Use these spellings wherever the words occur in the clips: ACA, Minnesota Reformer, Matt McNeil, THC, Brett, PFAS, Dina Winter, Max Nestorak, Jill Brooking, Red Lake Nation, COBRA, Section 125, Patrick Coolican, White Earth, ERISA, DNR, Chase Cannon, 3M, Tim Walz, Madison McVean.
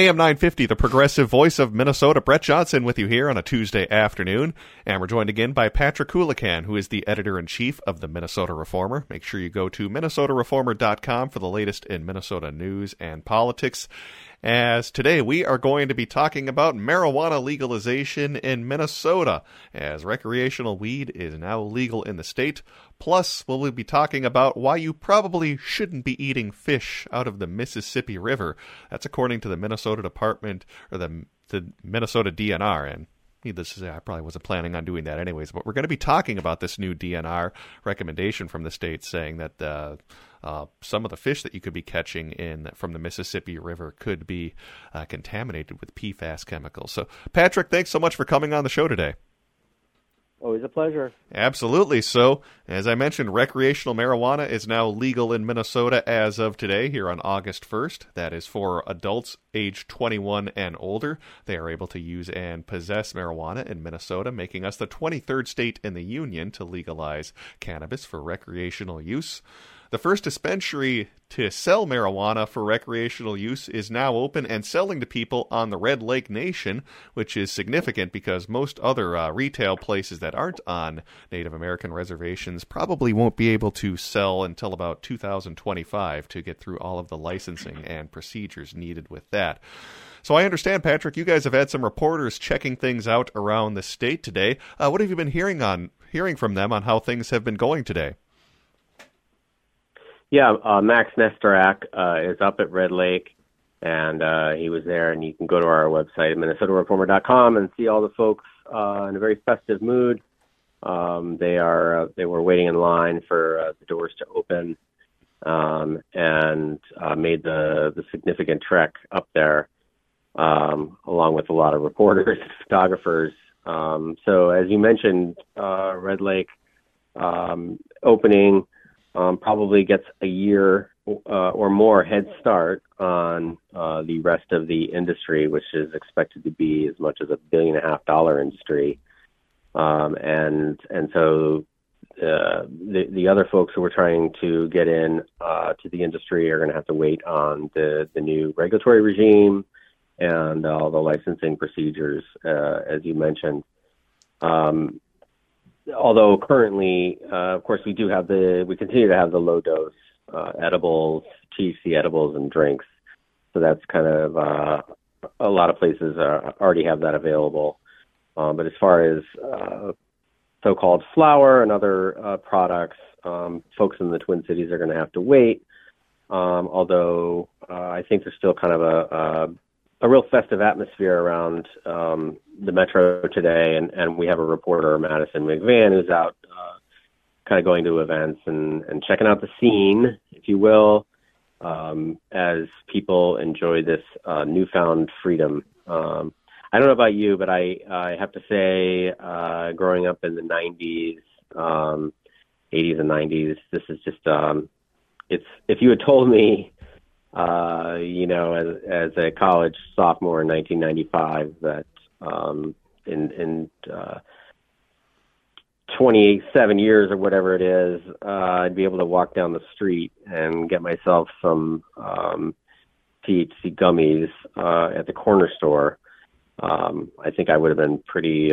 AM 950, the progressive voice of Minnesota. Brett Johnson with you here on a Tuesday afternoon. And we're joined again by Patrick Coolican, who is the editor-in-chief of the Minnesota Reformer. Make sure you go to minnesotareformer.com for the latest in Minnesota news and politics. As today we are going to be talking about marijuana legalization in Minnesota, as recreational weed is now legal in the state. Plus, we'll be talking about why you probably shouldn't be eating fish out of the Mississippi River. That's according to the Minnesota Department, or the Minnesota DNR. And needless to say, I probably wasn't planning on doing that anyways, but we're going to be talking about this new DNR recommendation from the state saying that some of the fish that you could be catching from the Mississippi River could be contaminated with PFAS chemicals. So, Patrick, thanks so much for coming on the show today. Always a pleasure. Absolutely. So, as I mentioned, recreational marijuana is now legal in Minnesota as of today, here on August 1st. That is for adults age 21 and older. They are able to use and possess marijuana in Minnesota, making us the 23rd state in the union to legalize cannabis for recreational use. The first dispensary to sell marijuana for recreational use is now open and selling to people on the Red Lake Nation, which is significant because most other retail places that aren't on Native American reservations probably won't be able to sell until about 2025 to get through all of the licensing and procedures needed with that. So I understand, Patrick, you guys have had some reporters checking things out around the state today. What have you been hearing from them on how things have been going today? Yeah, Max Nestorak is up at Red Lake, and he was there. And you can go to our website, MinnesotaReformer.com, and see all the folks in a very festive mood. They were waiting in line for the doors to open, and made the significant trek up there, along with a lot of reporters, photographers. So, as you mentioned, Red Lake opening. Probably gets a year or more head start on the rest of the industry, which is expected to be as much as $1.5 billion industry. So the other folks who are trying to get in to the industry are going to have to wait on the new regulatory regime and all the licensing procedures, as you mentioned. Although currently, of course, we continue to have the low dose edibles, THC edibles and drinks. So that's kind of a lot of places already have that available. But as far as so-called flower and other products, folks in the Twin Cities are going to have to wait. Although I think there's still kind of a real festive atmosphere around the metro today, and we have a reporter, Madison McVean, who's out kind of going to events and checking out the scene, if you will, as people enjoy this newfound freedom. I don't know about you, but I have to say growing up in the 80s and 90s, this is just if you had told me as a college sophomore in 1995, that in 27 years or whatever it is, I'd be able to walk down the street and get myself some THC gummies at the corner store. I think I would have been pretty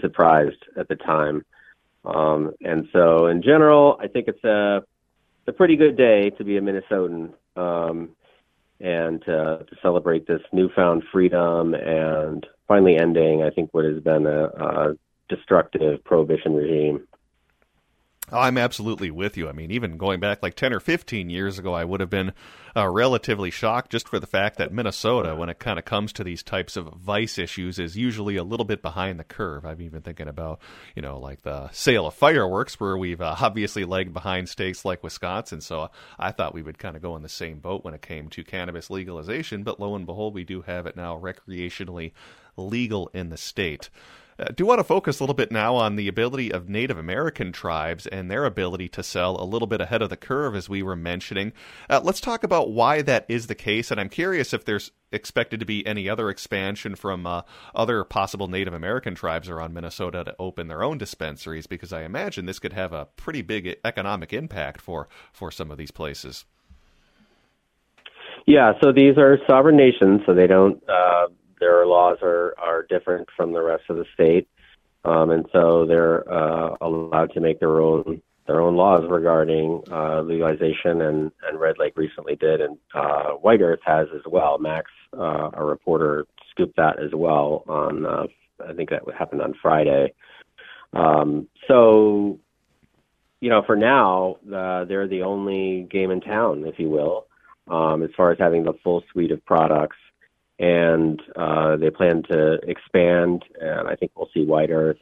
surprised at the time. And so, in general, I think it's a pretty good day to be a Minnesotan. And to celebrate this newfound freedom and finally ending, I think, what has been a destructive prohibition regime. Oh, I'm absolutely with you. I mean, even going back like 10 or 15 years ago, I would have been relatively shocked just for the fact that Minnesota, when it kind of comes to these types of vice issues, is usually a little bit behind the curve. I'm even thinking about, like the sale of fireworks, where we've obviously lagged behind states like Wisconsin. So I thought we would kind of go in the same boat when it came to cannabis legalization. But lo and behold, we do have it now recreationally legal in the state. I do want to focus a little bit now on the ability of Native American tribes and their ability to sell a little bit ahead of the curve, as we were mentioning. Let's talk about why that is the case, and I'm curious if there's expected to be any other expansion from other possible Native American tribes around Minnesota to open their own dispensaries, because I imagine this could have a pretty big economic impact for some of these places. Yeah, so these are sovereign nations, so they don't, their laws are different from the rest of the state. And so they're allowed to make their own laws regarding legalization, and Red Lake recently did, and White Earth has as well. Max, a reporter, scooped that as well on, I think that happened on Friday. So, you know, for now, they're the only game in town, if you will, as far as having the full suite of products. And they plan to expand, and I think we'll see White Earth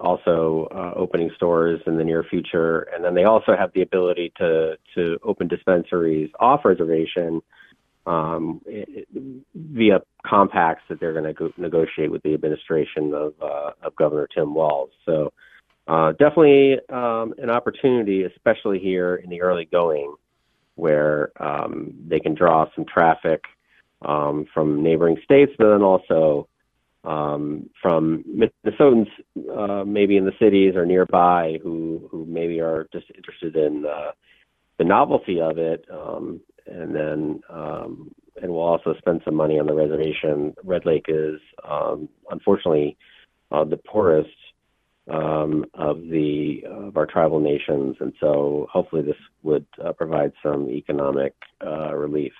also opening stores in the near future. And then they also have the ability to open dispensaries off reservation via compacts that they're going to negotiate with the administration of Governor Tim Walz. So definitely an opportunity, especially here in the early going, where they can draw some traffic from neighboring states, but then also from Minnesotans, maybe in the cities or nearby, who maybe are just interested in the novelty of it, and then and we'll also spend some money on the reservation. Red Lake is unfortunately the poorest of our tribal nations, and so hopefully this would provide some economic relief.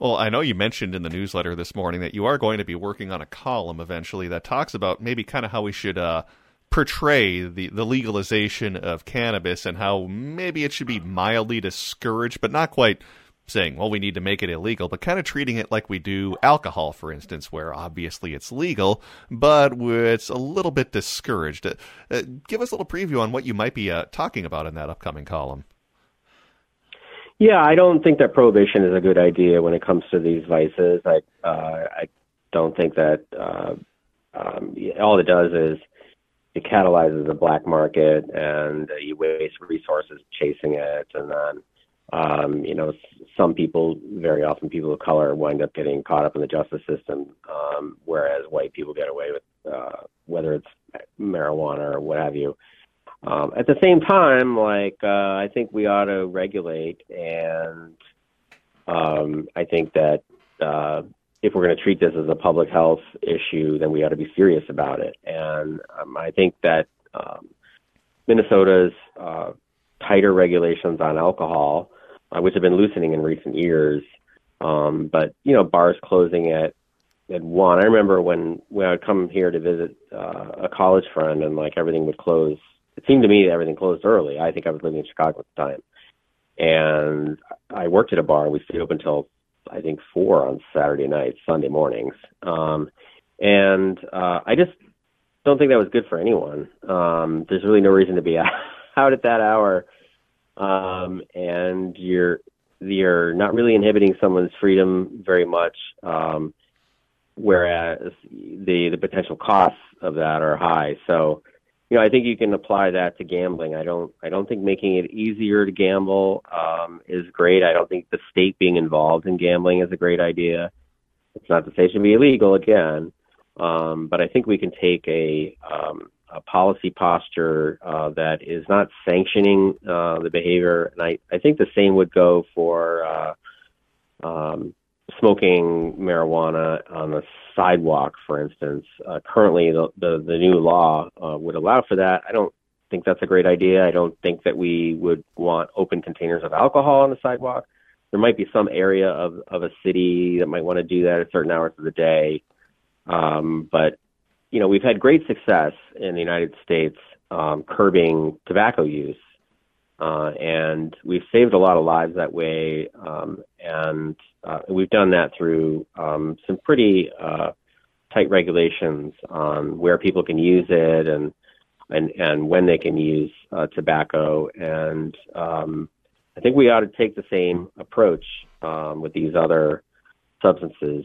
Well, I know you mentioned in the newsletter this morning that you are going to be working on a column eventually that talks about maybe kind of how we should portray the legalization of cannabis, and how maybe it should be mildly discouraged, but not quite saying, well, we need to make it illegal, but kind of treating it like we do alcohol, for instance, where obviously it's legal, but it's a little bit discouraged. Give us a little preview on what you might be talking about in that upcoming column. Yeah, I don't think that prohibition is a good idea when it comes to these vices. I don't think that all it does is it catalyzes the black market, and you waste resources chasing it. And then, you know, some people, very often people of color, wind up getting caught up in the justice system, whereas white people get away with whether it's marijuana or what have you. At the same time, I think we ought to regulate, and I think that if we're going to treat this as a public health issue, then we ought to be serious about it. And I think that Minnesota's tighter regulations on alcohol, which have been loosening in recent years, but, you know, bars closing at 1:00. I remember when I would come here to visit a college friend, and, everything would close. It seemed to me that everything closed early. I think I was living in Chicago at the time. And I worked at a bar. We stayed open until, I think, 4:00 on Saturday nights, Sunday mornings. I just don't think that was good for anyone. There's really no reason to be out at that hour. And you're not really inhibiting someone's freedom very much, whereas the potential costs of that are high. So, you know, I think you can apply that to gambling. I don't think making it easier to gamble is great. I don't think the state being involved in gambling is a great idea. It's not to say it should be illegal again, but I think we can take a policy posture that is not sanctioning the behavior. And I think the same would go for smoking marijuana on the sidewalk, for instance. Currently, the new law would allow for that. I don't think that's a great idea. I don't think that we would want open containers of alcohol on the sidewalk. There might be some area of a city that might want to do that at certain hours of the day. But, you know, we've had great success in the United States curbing tobacco use. And we've saved a lot of lives that way, and we've done that through some pretty tight regulations on where people can use it and when they can use tobacco. And I think we ought to take the same approach with these other substances.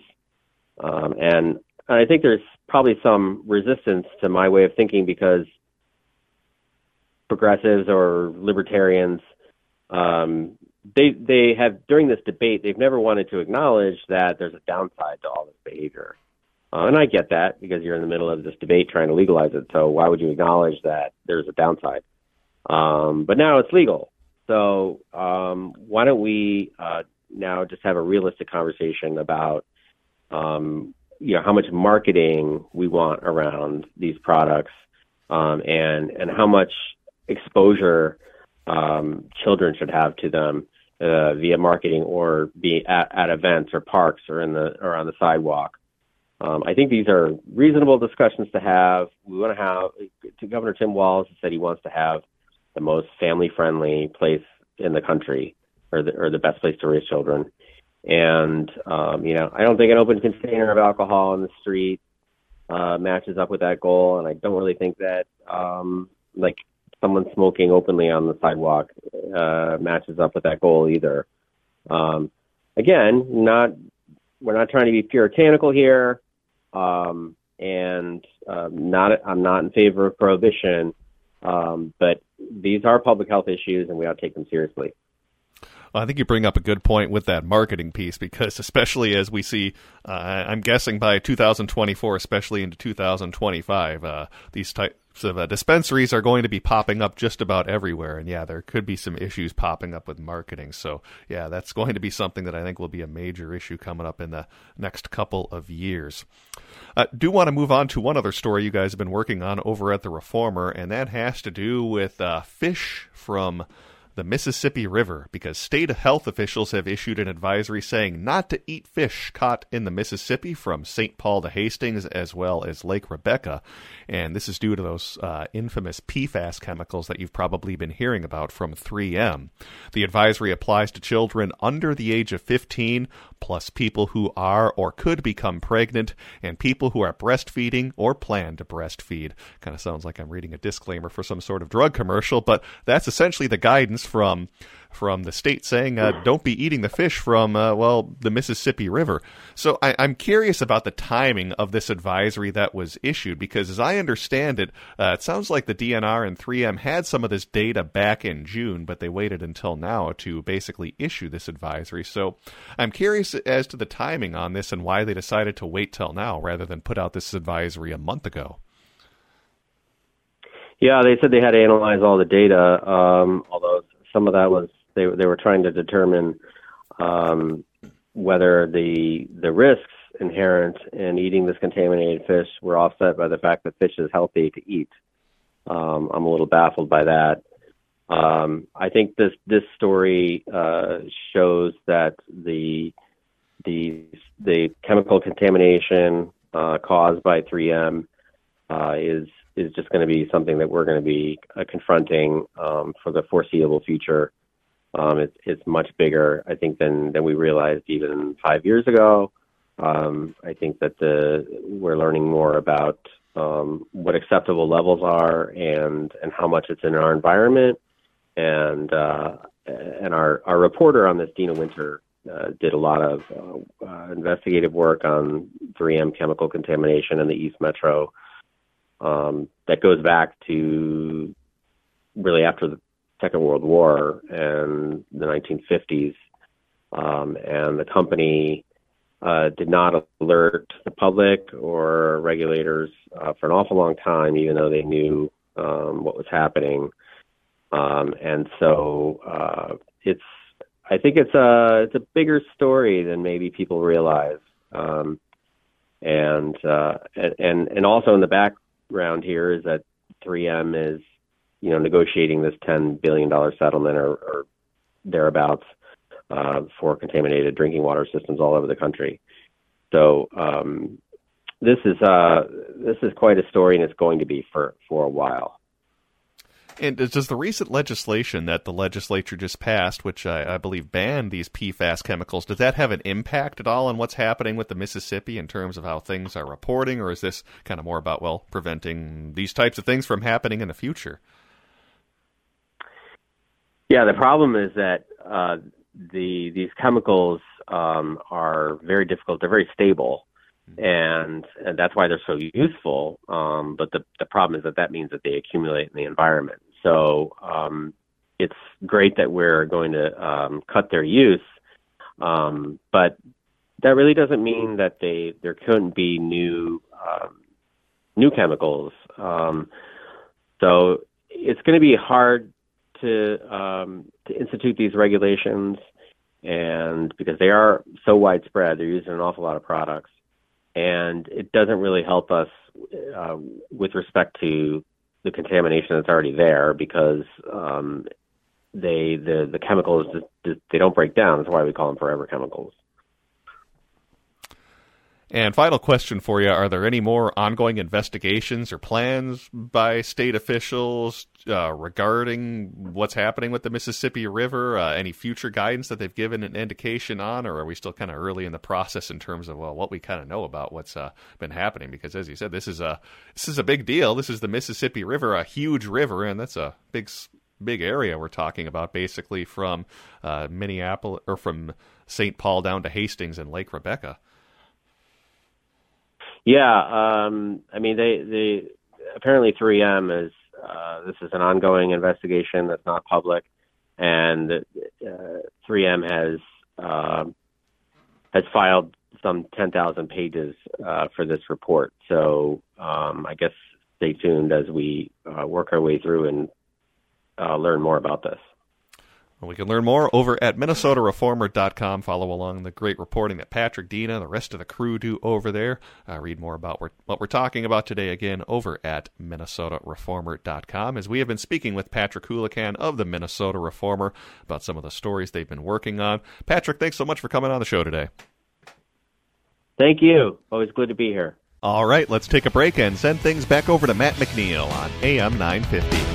And I think there's probably some resistance to my way of thinking because progressives or libertarians, they have, during this debate, they've never wanted to acknowledge that there's a downside to all this behavior. And I get that, because you're in the middle of this debate trying to legalize it, so why would you acknowledge that there's a downside? But now it's legal. So So why don't we now just have a realistic conversation about, you know, how much marketing we want around these products, and how much exposure children should have to them via marketing, or be at events or parks or in the or on the sidewalk. I think these are reasonable discussions to have. We want to have. Governor Tim Walz said he wants to have the most family-friendly place in the country, or the best place to raise children. And you know, I don't think an open container of alcohol on the street matches up with that goal. And I don't really think that like someone smoking openly on the sidewalk matches up with that goal either. Again, we're not trying to be puritanical here, I'm not in favor of prohibition, but these are public health issues, and we ought to take them seriously. Well, I think you bring up a good point with that marketing piece, because especially as we see, I'm guessing by 2024, especially into 2025, these types of dispensaries are going to be popping up just about everywhere. And yeah, there could be some issues popping up with marketing. So yeah, that's going to be something that I think will be a major issue coming up in the next couple of years. I do want to move on to one other story you guys have been working on over at the Reformer, and that has to do with fish from the Mississippi River, because state health officials have issued an advisory saying not to eat fish caught in the Mississippi from St. Paul to Hastings, as well as Lake Rebecca. And this is due to those infamous PFAS chemicals that you've probably been hearing about from 3M. The advisory applies to children under the age of 15, plus people who are or could become pregnant, and people who are breastfeeding or plan to breastfeed. Kind of sounds like I'm reading a disclaimer for some sort of drug commercial, but that's essentially the guidance from the state saying don't be eating the fish from, the Mississippi River. So I'm curious about the timing of this advisory that was issued, because as I understand it, it sounds like the DNR and 3M had some of this data back in June, but they waited until now to basically issue this advisory. So I'm curious as to the timing on this and why they decided to wait till now rather than put out this advisory a month ago. Yeah, they said they had to analyze all the data, although some of that was they were trying to determine whether the risks inherent in eating this contaminated fish were offset by the fact that fish is healthy to eat. I'm a little baffled by that. I think this story shows that the chemical contamination caused by 3M is just going to be something that we're going to be confronting for the foreseeable future. It's much bigger, I think, than we realized even 5 years ago. I think that we're learning more about what acceptable levels are and how much it's in our environment. And our reporter on this, Dina Winter, did a lot of investigative work on 3M chemical contamination in the East Metro. That goes back to really after the Second World War and the 1950s. And the company did not alert the public or regulators for an awful long time, even though they knew what was happening. And so it's a bigger story than maybe people realize. And also in the back round here is that 3M is, you know, negotiating this $10 billion settlement or thereabouts for contaminated drinking water systems all over the country. So this is quite a story, and it's going to be for a while. And does the recent legislation that the legislature just passed, which I believe banned these PFAS chemicals, does that have an impact at all on what's happening with the Mississippi in terms of how things are reporting? Or is this kind of more about, preventing these types of things from happening in the future? Yeah, the problem is that these chemicals are very difficult. They're very stable. And that's why they're so useful. But the problem is that means that they accumulate in the environment. So it's great that we're going to cut their use, but that really doesn't mean that there couldn't be new chemicals. So it's going to be hard to institute these regulations, and because they are so widespread, they're used in an awful lot of products, and it doesn't really help us with respect to the contamination that's already there, because the chemicals, they don't break down. That's why we call them forever chemicals. And final question for you, are there any more ongoing investigations or plans by state officials regarding what's happening with the Mississippi River? Any future guidance that they've given an indication on, or are we still kind of early in the process in terms of, well, what we kind of know about what's been happening? Because as you said, this is a big deal. This is the Mississippi River, a huge river, and that's a big area we're talking about, basically from Minneapolis or from St. Paul down to Hastings and Lake Rebecca. Yeah, I mean, they apparently 3M is this is an ongoing investigation that's not public, and 3M has filed some 10,000 pages for this report. So I guess stay tuned as we work our way through and learn more about this. Well, we can learn more over at MinnesotaReformer.com. Follow along the great reporting that Patrick, Dina, and the rest of the crew do over there. Read more about what we're talking about today, again, over at MinnesotaReformer.com, as we have been speaking with Patrick Coolican of the Minnesota Reformer about some of the stories they've been working on. Patrick, thanks so much for coming on the show today. Thank you. Always good to be here. All right, let's take a break and send things back over to Matt McNeil on AM 950.